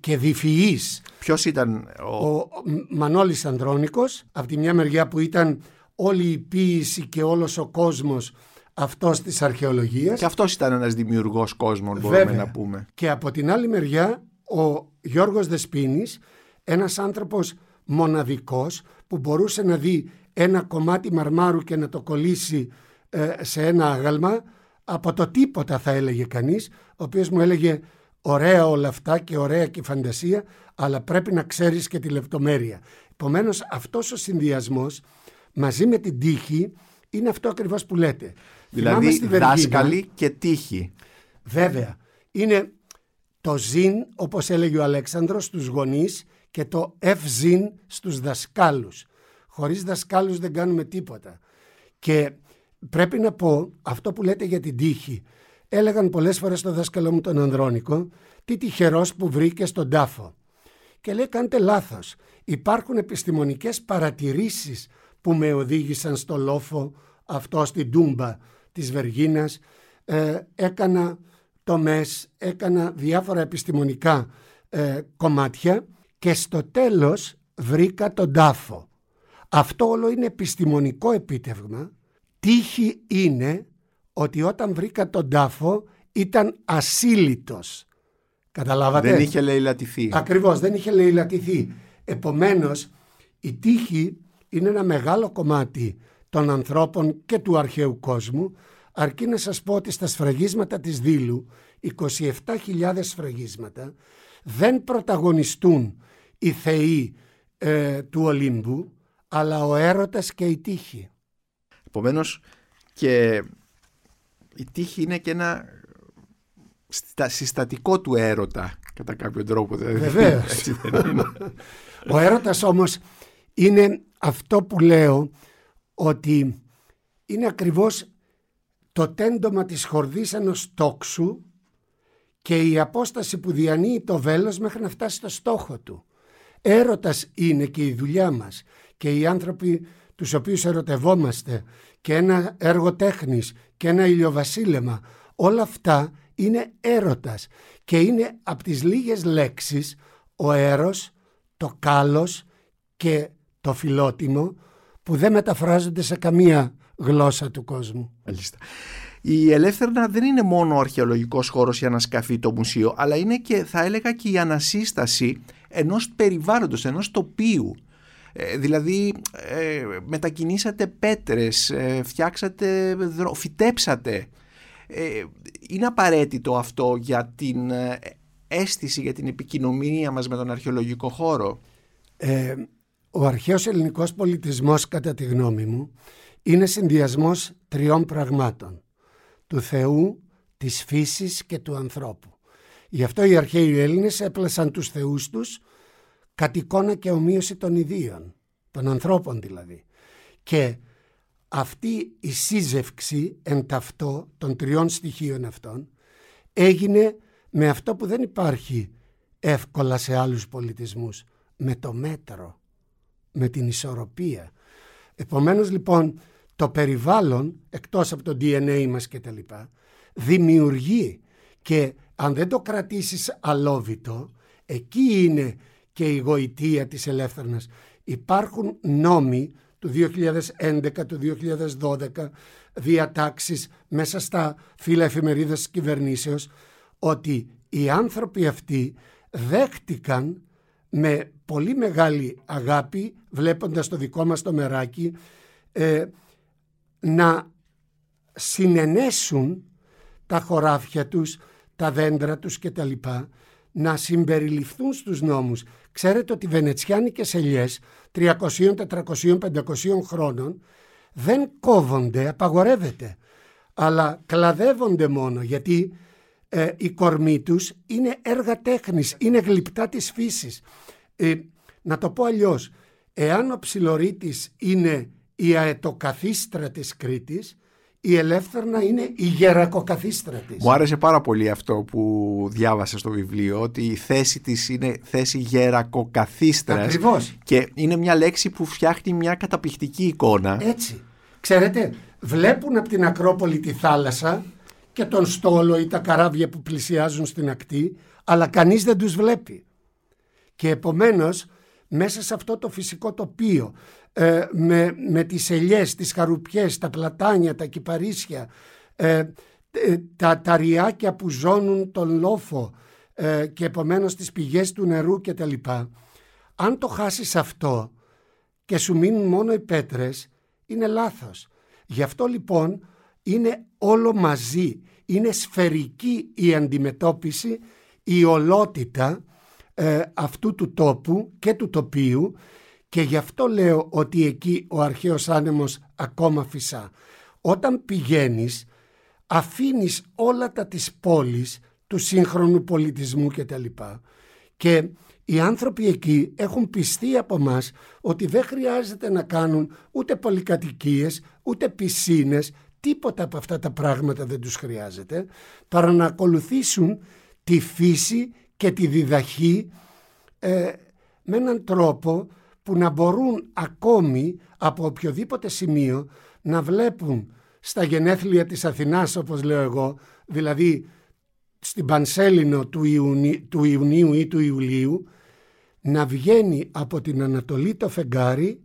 και διφυείς. Ποιος ήταν ο Μανώλης Ανδρόνικος, από τη μια μεριά που ήταν όλη η ποίηση και όλος ο κόσμος αυτός της αρχαιολογίας. Και αυτός ήταν ένας δημιουργός κόσμων, μπορούμε να πούμε. Και από την άλλη μεριά ο Γιώργος Δεσπίνης, ένας άνθρωπος μοναδικός που μπορούσε να δει ένα κομμάτι μαρμάρου και να το κολλήσει σε ένα άγαλμα από το τίποτα, θα έλεγε κανείς, ο οποίος μου έλεγε ωραία όλα αυτά και ωραία και φαντασία, αλλά πρέπει να ξέρεις και τη λεπτομέρεια. Επομένως αυτός ο συνδυασμός μαζί με την τύχη είναι αυτό ακριβώς που λέτε. Δηλαδή δάσκαλοι και τύχη. Βέβαια. Είναι το ζήν, όπως έλεγε ο Αλέξανδρος, στους γονείς και το ευζήν στους δασκάλους. Χωρίς δασκάλους δεν κάνουμε τίποτα. Και πρέπει να πω αυτό που λέτε για την τύχη. Έλεγαν πολλές φορές στο δάσκαλό μου τον Ανδρόνικο, τι τυχερός που βρήκε στον τάφο. Και λέει, κάντε λάθος. Υπάρχουν επιστημονικές παρατηρήσεις που με οδήγησαν στο λόφο αυτό, στην Τούμπα της Βεργίνας. Έκανα τομές, έκανα διάφορα επιστημονικά κομμάτια και στο τέλος βρήκα τον τάφο. Αυτό όλο είναι επιστημονικό επίτευγμα. Τύχη είναι ότι όταν βρήκα τον τάφο ήταν ασύλλητος. Καταλάβατε. Δεν είχε λαιλατηθεί. Ακριβώς, δεν είχε λαιλατηθεί. Επομένως, η τύχη είναι ένα μεγάλο κομμάτι των ανθρώπων και του αρχαίου κόσμου, αρκεί να σας πω ότι στα σφραγίσματα της Δήλου, 27.000 σφραγίσματα, δεν πρωταγωνιστούν οι θεοί του Ολύμπου, αλλά ο έρωτας και η τύχη. Επομένως, και η τύχη είναι και ένα συστατικό του έρωτα, κατά κάποιο τρόπο. Βεβαίως. Έτσι δεν είναι. Ο έρωτας όμως είναι αυτό που λέω, ότι είναι ακριβώς το τέντομα της χορδής ενός τόξου και η απόσταση που διανύει το βέλος μέχρι να φτάσει στο στόχο του. Έρωτας είναι και η δουλειά μας και οι άνθρωποι τους οποίους ερωτευόμαστε και ένα έργο τέχνης και ένα ηλιοβασίλεμα. Όλα αυτά είναι έρωτας και είναι από τις λίγες λέξεις, ο έρος, το κάλος και το φιλότιμο, που δεν μεταφράζονται σε καμία γλώσσα του κόσμου. Μάλιστα. Η Ελεύθερνα δεν είναι μόνο ο αρχαιολογικός χώρος, η ανασκαφή, το μουσείο, αλλά είναι και, θα έλεγα, και η ανασύσταση ενός περιβάλλοντος, ενός τοπίου. Δηλαδή μετακινήσατε πέτρες, φτιάξατε, φυτέψατε. Είναι απαραίτητο αυτό για την αίσθηση, για την επικοινωνία μας με τον αρχαιολογικό χώρο. Ο αρχαίος ελληνικός πολιτισμός, κατά τη γνώμη μου, είναι συνδυασμός τριών πραγμάτων: του Θεού, της φύσης και του ανθρώπου. Γι' αυτό οι αρχαίοι Έλληνες έπλασαν τους θεούς τους κατ' εικόνα και ομοίωση των ιδίων, των ανθρώπων δηλαδή. Και αυτή η σύζευξη εν ταυτό των τριών στοιχείων αυτών έγινε με αυτό που δεν υπάρχει εύκολα σε άλλους πολιτισμούς, με το μέτρο, με την ισορροπία. Επομένως λοιπόν το περιβάλλον, εκτός από το DNA μας και τα λοιπά, δημιουργεί, και αν δεν το κρατήσεις αλόβητο, εκεί είναι και η γοητεία της Ελεύθερνας. Υπάρχουν νόμοι του 2011, του 2012, διατάξεις μέσα στα φύλλα εφημερίδας της κυβερνήσεως, ότι οι άνθρωποι αυτοί δέχτηκαν με πολύ μεγάλη αγάπη, βλέποντας το δικό μας το μεράκι, να συνενέσουν τα χωράφια τους, τα δέντρα τους κτλ, να συμπεριληφθούν στους νόμους. Ξέρετε ότι οι βενετσιάνικες ελιές 300, 400, 500 χρόνων δεν κόβονται, απαγορεύεται, αλλά κλαδεύονται μόνο, γιατί οι κορμοί τους είναι έργα τέχνης, είναι γλυπτά της φύσης. Να το πω αλλιώς, εάν ο Ψιλορίτης είναι η αετοκαθίστρα της Κρήτης, η Ελεύθερνα είναι η γερακοκαθίστρα της. Μου άρεσε πάρα πολύ αυτό που διάβασα στο βιβλίο, ότι η θέση της είναι θέση γερακοκαθίστρας. Ακριβώς. Και είναι μια λέξη που φτιάχνει μια καταπληκτική εικόνα. Έτσι. Ξέρετε, βλέπουν από την Ακρόπολη τη θάλασσα και τον στόλο ή τα καράβια που πλησιάζουν στην ακτή, αλλά κανείς δεν τους βλέπει. Και επομένως, μέσα σε αυτό το φυσικό τοπίο, με τις ελιές, τις χαρουπιές, τα πλατάνια, τα κυπαρίσια, τα ριάκια που ζώνουν τον λόφο και επομένως τις πηγές του νερού κτλ. Αν το χάσεις αυτό και σου μείνουν μόνο οι πέτρες, είναι λάθος. Γι' αυτό λοιπόν είναι όλο μαζί, είναι σφαιρική η αντιμετώπιση, η ολότητα αυτού του τόπου και του τοπίου, και γι' αυτό λέω ότι εκεί ο αρχαίος άνεμος ακόμα φυσά. Όταν πηγαίνεις, αφήνεις όλα τα της πόλης, του σύγχρονου πολιτισμού κτλ. Και οι άνθρωποι εκεί έχουν πιστεί από μας ότι δεν χρειάζεται να κάνουν ούτε πολυκατοικίες, ούτε πισίνες, τίποτα από αυτά τα πράγματα δεν τους χρειάζεται, παρά να ακολουθήσουν τη φύση και τη διδαχή με έναν τρόπο που να μπορούν ακόμη από οποιοδήποτε σημείο να βλέπουν στα γενέθλια της Αθηνάς, όπως λέω εγώ, δηλαδή στην Πανσέλινο του Ιουνίου ή του Ιουλίου, να βγαίνει από την Ανατολή το φεγγάρι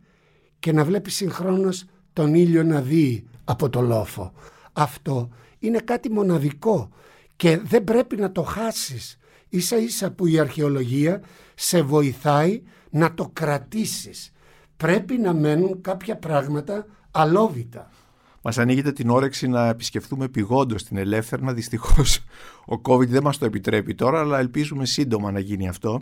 και να βλέπει συγχρόνως τον ήλιο να δει από το λόφο. Αυτό είναι κάτι μοναδικό και δεν πρέπει να το χάσεις. Ίσα ίσα που η αρχαιολογία σε βοηθάει να το κρατήσεις. Πρέπει να μένουν κάποια πράγματα αλόβητα. Μας ανοίγεται την όρεξη να επισκεφθούμε επειγόντως την Ελεύθερνα. Δυστυχώς ο COVID δεν μας το επιτρέπει τώρα, αλλά ελπίζουμε σύντομα να γίνει αυτό.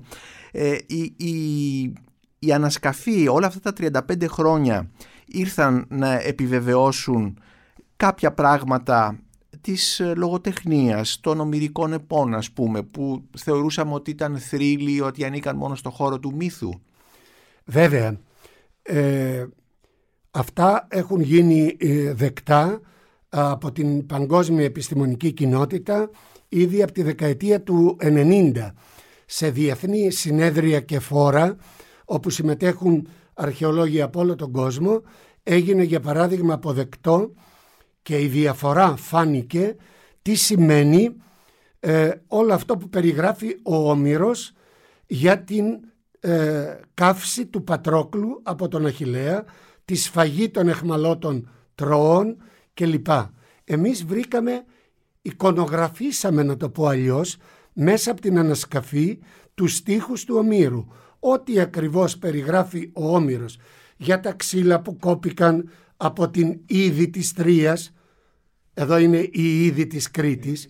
Η ανασκαφή όλα αυτά τα 35 χρόνια ήρθαν να επιβεβαιώσουν κάποια πράγματα της λογοτεχνίας, των ομηρικών επών, ας πούμε, που θεωρούσαμε ότι ήταν θρύλοι, ότι ανήκαν μόνο στο χώρο του μύθου. Βέβαια, αυτά έχουν γίνει δεκτά από την παγκόσμια επιστημονική κοινότητα ήδη από τη δεκαετία του 90, σε διεθνή συνέδρια και φόρα όπου συμμετέχουν αρχαιολόγοι από όλο τον κόσμο. Έγινε για παράδειγμα αποδεκτό και η διαφορά φάνηκε τι σημαίνει όλο αυτό που περιγράφει ο Όμηρος για την καύση του Πατρόκλου από τον Αχιλέα, τη σφαγή των αιχμαλώτων τροών κλπ. Εμείς βρήκαμε, εικονογραφήσαμε να το πω αλλιώς, μέσα από την ανασκαφή τους στίχους του Ομήρου. Ό,τι ακριβώς περιγράφει ο Όμηρος για τα ξύλα που κόπηκαν από την Ίδη της Τρίας, εδώ είναι η Ίδη της Κρήτης,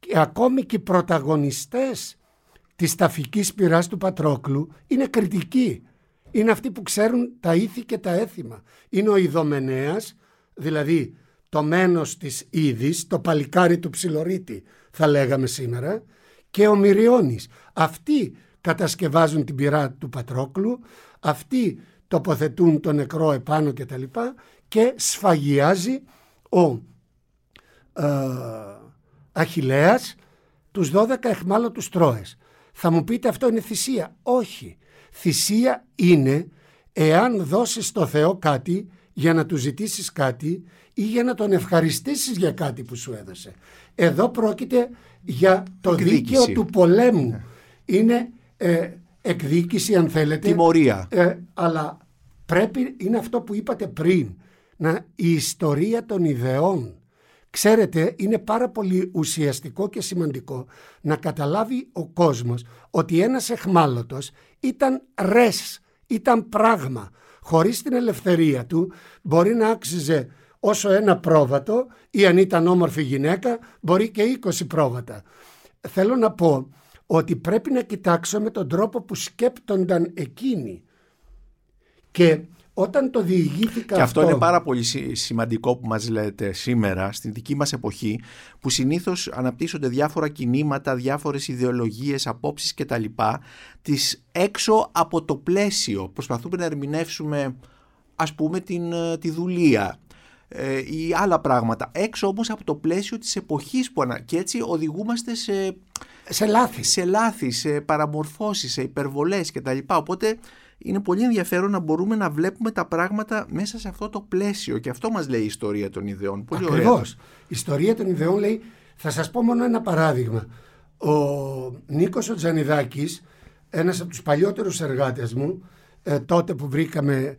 και ακόμη και οι πρωταγωνιστές της ταφικής πυράς του Πατρόκλου είναι κριτικοί. Είναι αυτοί που ξέρουν τα ήθη και τα έθιμα. Είναι ο Ιδωμενέας, δηλαδή το μένος της Ίδης, το παλικάρι του Ψιλορίτη θα λέγαμε σήμερα, και ο Μυριώνης. Αυτοί κατασκευάζουν την πυρά του Πατρόκλου, αυτοί τοποθετούν το νεκρό επάνω και τα λοιπά, και σφαγιάζει ο Αχιλέας τους 12 αιχμάλωτους τρώες. Θα μου πείτε αυτό είναι θυσία. Όχι. Θυσία είναι εάν δώσεις στο Θεό κάτι για να του ζητήσεις κάτι ή για να τον ευχαριστήσεις για κάτι που σου έδωσε. Εδώ πρόκειται για το δίκαιο του πολέμου. Είναι εκδίκηση αν θέλετε. Τιμωρία. Αλλά πρέπει, είναι αυτό που είπατε πριν, η ιστορία των ιδεών. Ξέρετε, είναι πάρα πολύ ουσιαστικό και σημαντικό να καταλάβει ο κόσμος ότι ένας αιχμάλωτος ήταν ρες, ήταν πράγμα, χωρίς την ελευθερία του μπορεί να άξιζε όσο ένα πρόβατο, ή αν ήταν όμορφη γυναίκα μπορεί και 20 πρόβατα. Θέλω να πω ότι πρέπει να κοιτάξουμε τον τρόπο που σκέπτονταν εκείνοι. Και όταν το διηγήθηκα και αυτό είναι πάρα πολύ σημαντικό που μας λέτε σήμερα, στην δική μας εποχή, που συνήθως αναπτύσσονται διάφορα κινήματα, διάφορες ιδεολογίες, απόψεις κτλ. Τις έξω από το πλαίσιο. Προσπαθούμε να ερμηνεύσουμε, ας πούμε, τη δουλεία ή άλλα πράγματα. Έξω όμως από το πλαίσιο της εποχής που και έτσι οδηγούμαστε σε λάθη, σε παραμορφώσεις, σε υπερβολές κτλ. Οπότε είναι πολύ ενδιαφέρον να μπορούμε να βλέπουμε τα πράγματα μέσα σε αυτό το πλαίσιο, και αυτό μας λέει η ιστορία των ιδεών. Πολύ ακριβώς. Η ιστορία των ιδεών λέει, θα σας πω μόνο ένα παράδειγμα. Ο Νίκος Τζανιδάκης, ένας από τους παλιότερους εργάτες μου, τότε που βρήκαμε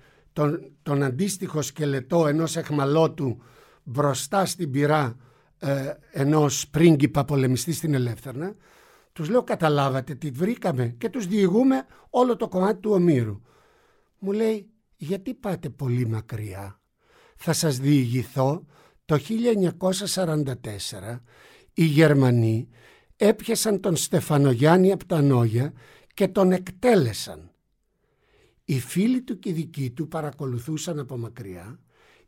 τον αντίστοιχο σκελετό ενός αιχμαλώτου μπροστά στην πυρά ενός πρίγκιπα πολεμιστή στην Ελεύθερνα, τους λέω, καταλάβατε τι βρήκαμε, και τους διηγούμε όλο το κομμάτι του Ομήρου. Μου λέει, γιατί πάτε πολύ μακριά. Θα σας διηγηθώ, το 1944 οι Γερμανοί έπιασαν τον Στεφανογιάννη από τα Νόγια και τον εκτέλεσαν. Οι φίλοι του και οι δικοί του παρακολουθούσαν από μακριά,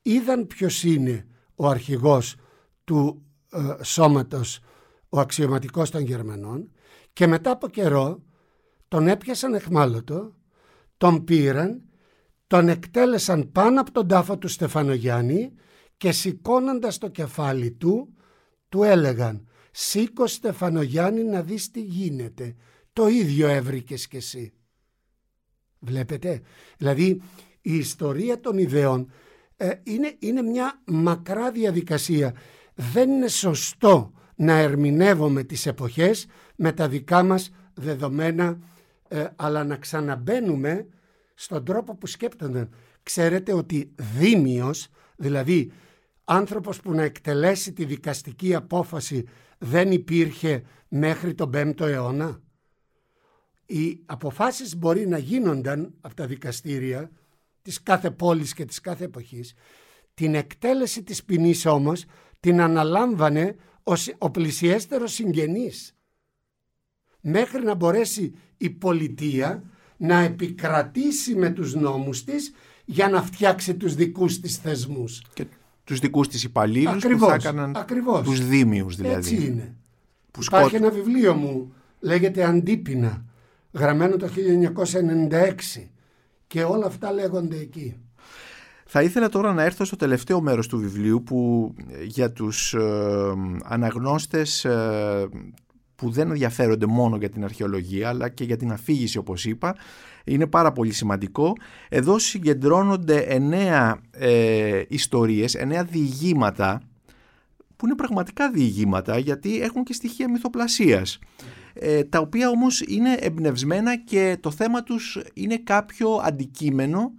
είδαν ποιος είναι ο αρχηγός του σώματος, ο αξιωματικός των Γερμανών, και μετά από καιρό τον έπιασαν αιχμάλωτο, τον πήραν, τον εκτέλεσαν πάνω από τον τάφο του Στεφανογιάννη και σηκώνοντας το κεφάλι του, του έλεγαν, σήκω Στεφανογιάννη να δεις τι γίνεται, το ίδιο έβρικες κι εσύ. Βλέπετε, δηλαδή η ιστορία των ιδεών είναι μια μακρά διαδικασία. Δεν είναι σωστό να ερμηνεύουμε τις εποχές με τα δικά μας δεδομένα, αλλά να ξαναμπαίνουμε στον τρόπο που σκέπτονταν. Ξέρετε ότι δήμιος, δηλαδή άνθρωπος που να εκτελέσει τη δικαστική απόφαση, δεν υπήρχε μέχρι τον 5ο αιώνα. Οι αποφάσεις μπορεί να γίνονταν από τα δικαστήρια της κάθε πόλης και της κάθε εποχής. Την εκτέλεση της ποινής όμως την αναλάμβανε ο πλησιέστερος συγγενής, μέχρι να μπορέσει η πολιτεία να επικρατήσει με τους νόμους της για να φτιάξει τους δικούς της θεσμούς. Και τους δικούς της υπαλλήλους που θα έκαναν τους δήμιους δηλαδή. Έτσι είναι. Υπάρχει ένα βιβλίο μου, λέγεται Αντίπινα, γραμμένο το 1996, και όλα αυτά λέγονται εκεί. Θα ήθελα τώρα να έρθω στο τελευταίο μέρος του βιβλίου, που για τους αναγνώστες που δεν ενδιαφέρονται μόνο για την αρχαιολογία αλλά και για την αφήγηση, όπως είπα, είναι πάρα πολύ σημαντικό. Εδώ συγκεντρώνονται 9 ιστορίες, 9 διηγήματα, που είναι πραγματικά διηγήματα γιατί έχουν και στοιχεία μυθοπλασίας, τα οποία όμως είναι εμπνευσμένα και το θέμα τους είναι κάποιο αντικείμενο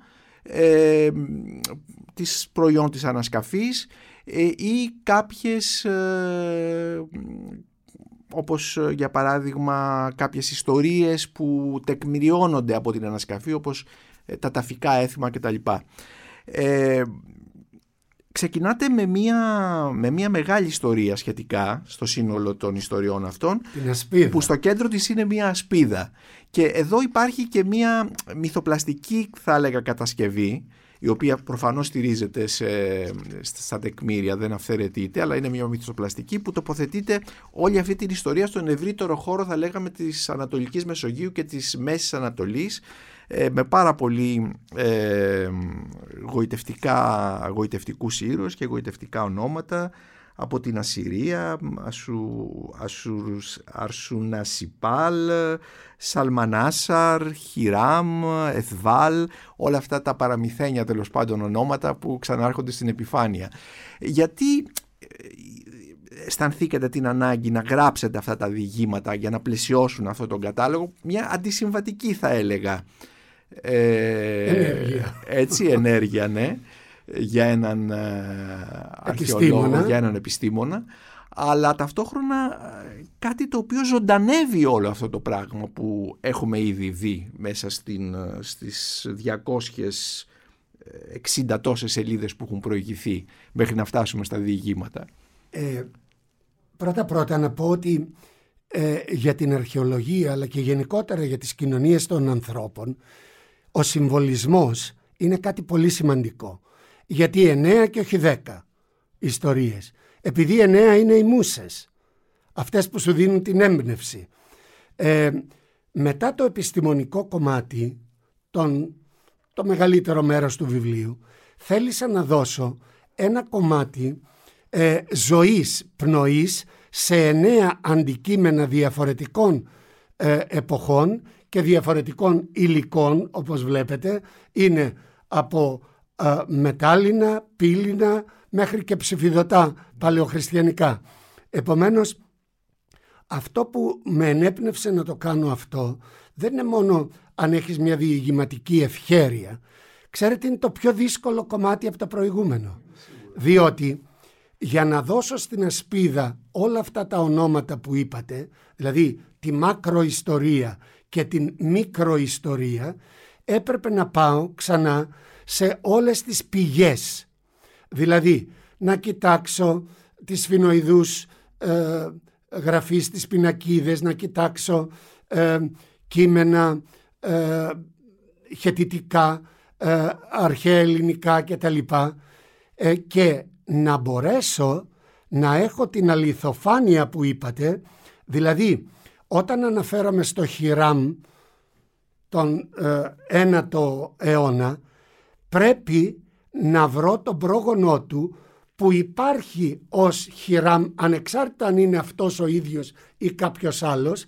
της προϊόν της ανασκαφής ή κάποιες, όπως για παράδειγμα κάποιες ιστορίες που τεκμηριώνονται από την ανασκαφή, όπως τα ταφικά έθιμα κτλ. Ξεκινάτε με μια μεγάλη ιστορία σχετικά στο σύνολο των ιστοριών αυτών, που στο κέντρο της είναι μια ασπίδα. Και εδώ υπάρχει και μια μυθοπλαστική, θα έλεγα, κατασκευή, η οποία προφανώς στηρίζεται στα τεκμήρια, δεν αυθαιρετείται, αλλά είναι μια μυθοπλαστική που τοποθετείται όλη αυτή την ιστορία στον ευρύτερο χώρο, θα λέγαμε, της Ανατολικής Μεσογείου και της Μέσης Ανατολής, με πάρα πολύ γοητευτικούς ήρωες και γοητευτικά ονόματα, από την Ασσυρία, Αρσουνασιπάλ, Σαλμανάσαρ, Χιράμ, Εθβάλ, όλα αυτά τα παραμυθένια, τέλος πάντων, ονόματα που ξανάρχονται στην επιφάνεια. Γιατί αισθανθήκατε την ανάγκη να γράψετε αυτά τα διηγήματα για να πλαισιώσουν αυτόν τον κατάλογο, μια αντισυμβατική, θα έλεγα, ενέργεια, ναι, για έναν αρχαιολόγο, για έναν επιστήμονα, αλλά ταυτόχρονα κάτι το οποίο ζωντανεύει όλο αυτό το πράγμα που έχουμε ήδη δει μέσα στις 200 60 τόσες σελίδες που έχουν προηγηθεί μέχρι να φτάσουμε στα διηγήματα. Πρώτα να πω ότι για την αρχαιολογία αλλά και γενικότερα για τις κοινωνίες των ανθρώπων ο συμβολισμός είναι κάτι πολύ σημαντικό, γιατί 9 και όχι 10 ιστορίες, επειδή 9 είναι οι μούσες, αυτές που σου δίνουν την έμπνευση. Μετά το επιστημονικό κομμάτι, το μεγαλύτερο μέρος του βιβλίου, θέλησα να δώσω ένα κομμάτι ζωής, πνοής σε 9 αντικείμενα διαφορετικών εποχών και διαφορετικών υλικών, όπως βλέπετε. Είναι από μετάλλινα, πύληνα μέχρι και ψηφιδωτά παλαιοχριστιανικά. Επομένως, αυτό που με ενέπνευσε να το κάνω αυτό δεν είναι μόνο αν έχεις μια διηγηματική ευχέρεια. Ξέρετε, είναι το πιο δύσκολο κομμάτι από το προηγούμενο. Διότι για να δώσω στην ασπίδα όλα αυτά τα ονόματα που είπατε, δηλαδή τη μακροϊστορία και την μικροϊστορία, έπρεπε να πάω ξανά σε όλες τις πηγές. Δηλαδή να κοιτάξω τις φινοειδούς γραφείς, τις πινακίδες, να κοιτάξω κείμενα χετιτικά, αρχαία ελληνικά κτλ. Και να μπορέσω να έχω την αληθοφάνεια που είπατε, δηλαδή όταν αναφέρομαι στο Χιράμ τον 9ο αιώνα, πρέπει να βρω τον πρόγονό του που υπάρχει ως Χιράμ, ανεξάρτητα αν είναι αυτός ο ίδιος ή κάποιος άλλος,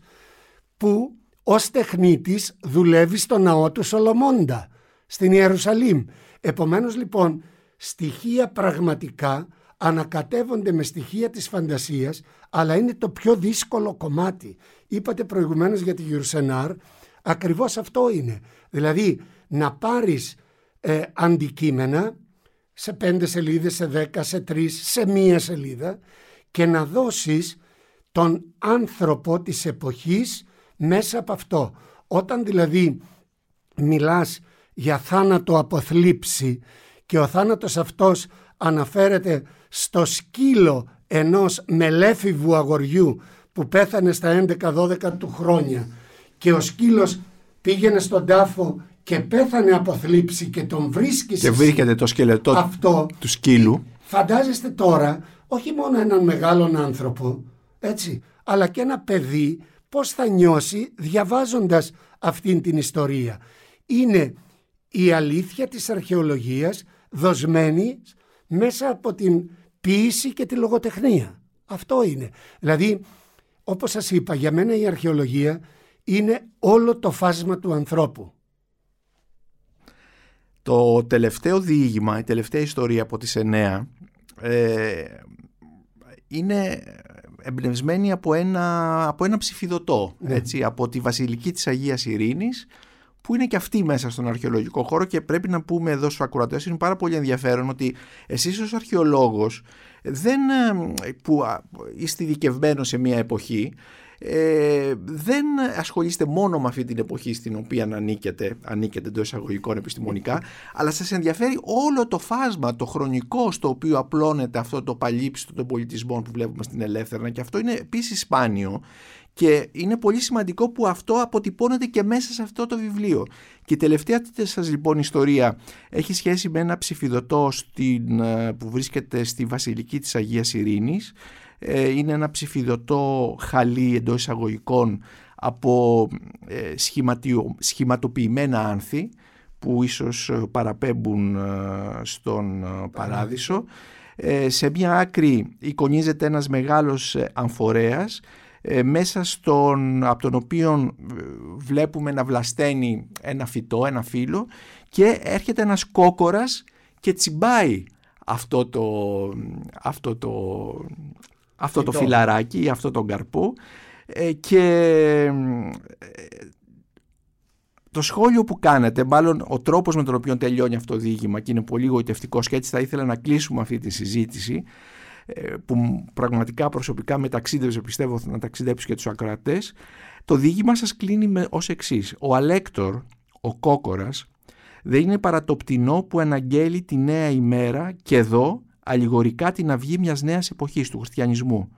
που ως τεχνίτης δουλεύει στο ναό του Σολομώντα, στην Ιερουσαλήμ. Επομένως λοιπόν, στοιχεία πραγματικά ανακατεύονται με στοιχεία της φαντασίας, αλλά είναι το πιο δύσκολο κομμάτι. Είπατε προηγουμένως για τη Γιουρσενάρ, ακριβώς αυτό είναι. Δηλαδή να πάρεις αντικείμενα σε 5 σελίδες, σε 10, σε 3, σε 1 σελίδα και να δώσεις τον άνθρωπο της εποχής μέσα από αυτό. Όταν δηλαδή μιλάς για θάνατο από θλίψη και ο θάνατος αυτός αναφέρεται στο σκύλο ενός μελέφηβου αγοριού που πέθανε στα 11-12 του χρόνια και ο σκύλος πήγαινε στον τάφο και πέθανε από θλίψη και τον βρίσκεις και βρίσκεται το σκελετό αυτό, του σκύλου. Φαντάζεστε τώρα όχι μόνο έναν μεγάλον άνθρωπο, έτσι, αλλά και ένα παιδί πώς θα νιώσει διαβάζοντας αυτήν την ιστορία. Είναι η αλήθεια της αρχαιολογίας δοσμένη μέσα από την ποίηση και τη λογοτεχνία. Αυτό είναι. Δηλαδή, όπως σας είπα, για μένα η αρχαιολογία είναι όλο το φάσμα του ανθρώπου. Το τελευταίο διήγημα, η τελευταία ιστορία από τις 9 είναι εμπνευσμένη από ένα ψηφιδωτό, έτσι, από τη βασιλική της Αγίας Ειρήνης, που είναι και αυτή μέσα στον αρχαιολογικό χώρο. Και πρέπει να πούμε εδώ στους ακροατές, είναι πάρα πολύ ενδιαφέρον ότι εσείς ως αρχαιολόγος που είστε ειδικευμένος σε μια εποχή, δεν ασχολείστε μόνο με αυτή την εποχή στην οποία ανήκετε εντός εισαγωγικών επιστημονικά, αλλά σας ενδιαφέρει όλο το φάσμα, το χρονικό στο οποίο απλώνεται αυτό το παλίψιτο των πολιτισμών που βλέπουμε στην Ελεύθερνα, και αυτό είναι επίσης σπάνιο και είναι πολύ σημαντικό που αυτό αποτυπώνεται και μέσα σε αυτό το βιβλίο. Και η τελευταία σας λοιπόν ιστορία έχει σχέση με ένα ψηφιδωτό που βρίσκεται στη βασιλική της Αγίας Ειρήνης. Είναι ένα ψηφιδωτό χαλί εντός εισαγωγικών από σχηματοποιημένα άνθη που ίσως παραπέμπουν στον Παράδεισο. Σε μια άκρη εικονίζεται ένας μεγάλος αμφορέας, μέσα από τον οποίο βλέπουμε να βλασταίνει ένα φυτό, ένα φύλλο, και έρχεται ένας κόκορας και τσιμπάει αυτό το φιλαράκι, αυτό τον καρπό, και το σχόλιο που κάνετε, μάλλον ο τρόπος με τον οποίο τελειώνει αυτό το διήγημα, και είναι πολύ γοητευτικός, και έτσι θα ήθελα να κλείσουμε αυτή τη συζήτηση που πραγματικά προσωπικά με ταξίδευσε, πιστεύω να ταξιδέψει και τους ακροατές. Το διήγημα σας κλείνει ως εξής: ο Αλέκτορ, ο κόκορας, δεν είναι παρά το πτηνό που αναγγέλει τη νέα ημέρα και εδώ αλληγορικά την αυγή μιας νέας εποχής του χριστιανισμού.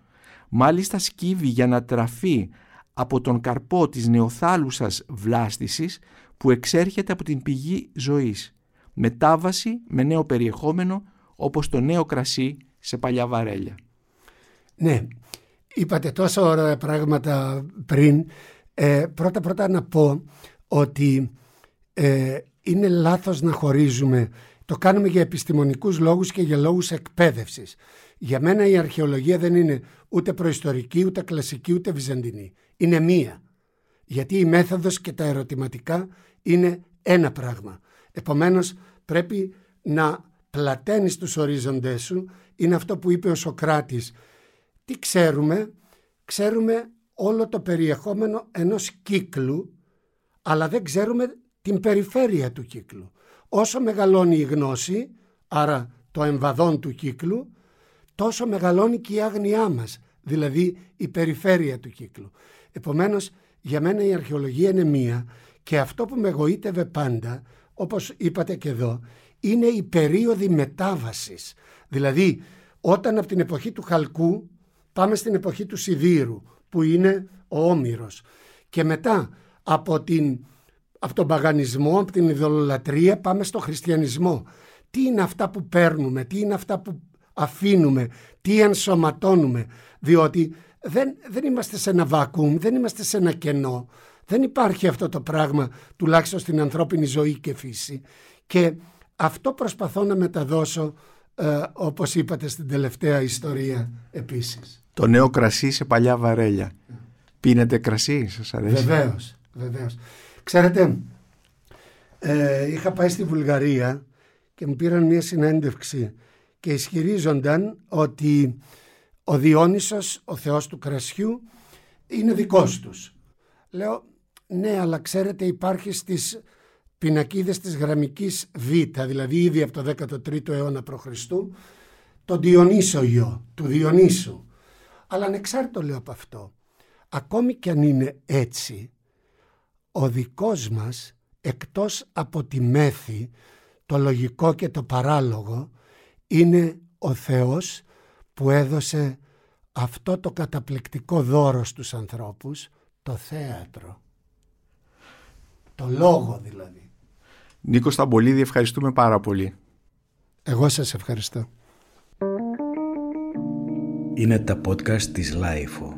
Μάλιστα σκύβει για να τραφεί από τον καρπό της νεοθάλουσας βλάστησης που εξέρχεται από την πηγή ζωής. Μετάβαση με νέο περιεχόμενο όπως το νέο κρασί σε παλιά βαρέλια. Ναι, είπατε τόσο ωραία πράγματα πριν. Πρώτα να πω ότι είναι λάθος να χωρίζουμε. Το κάνουμε για επιστημονικούς λόγους και για λόγους εκπαίδευσης. Για μένα η αρχαιολογία δεν είναι ούτε προϊστορική, ούτε κλασική, ούτε βυζαντινή. Είναι μία. Γιατί η μέθοδος και τα ερωτηματικά είναι ένα πράγμα. Επομένως πρέπει να πλαταίνεις τους ορίζοντές σου. Είναι αυτό που είπε ο Σωκράτης. Τι ξέρουμε? Ξέρουμε όλο το περιεχόμενο ενός κύκλου, αλλά δεν ξέρουμε την περιφέρεια του κύκλου. Όσο μεγαλώνει η γνώση, άρα το εμβαδόν του κύκλου, τόσο μεγαλώνει και η άγνοιά μας, δηλαδή η περιφέρεια του κύκλου. Επομένως, για μένα η αρχαιολογία είναι μία και αυτό που με γοήτευε πάντα, όπως είπατε και εδώ, είναι η περίοδη μετάβασης. Δηλαδή, όταν από την εποχή του χαλκού πάμε στην εποχή του σιδήρου, που είναι ο Όμηρος, και μετά από τον παγανισμό, από την ειδωλολατρία πάμε στο χριστιανισμό. Τι είναι αυτά που παίρνουμε, τι είναι αυτά που αφήνουμε, τι ενσωματώνουμε, διότι δεν είμαστε σε ένα βάκουμ, δεν είμαστε σε ένα κενό. Δεν υπάρχει αυτό το πράγμα, τουλάχιστον στην ανθρώπινη ζωή και φύση. Και αυτό προσπαθώ να μεταδώσω, όπως είπατε, στην τελευταία ιστορία επίσης. Το νέο κρασί σε παλιά βαρέλια. Πίνετε κρασί, σας αρέσει? Βεβαίως, βεβαίως. Ξέρετε, είχα πάει στη Βουλγαρία και μου πήραν μια συνέντευξη και ισχυρίζονταν ότι ο Διόνυσος, ο θεός του κρασιού, είναι δικός τους. Λέω, ναι, αλλά ξέρετε υπάρχει στις πινακίδες της γραμμικής Β, δηλαδή ήδη από το 13ο αιώνα π.Χ., τον Διονύσο γιο, του Διονύσου. Αλλά ανεξάρτητο λέω από αυτό, ακόμη κι αν είναι έτσι, ο δικός μας, εκτός από τη μέθη, το λογικό και το παράλογο, είναι ο Θεός που έδωσε αυτό το καταπληκτικό δώρο στους ανθρώπους, το θέατρο. Το λόγο δηλαδή. Νίκο Σταμπολίδη, ευχαριστούμε πάρα πολύ. Εγώ σας ευχαριστώ. Είναι τα podcast της ΛΑΙΦΟ.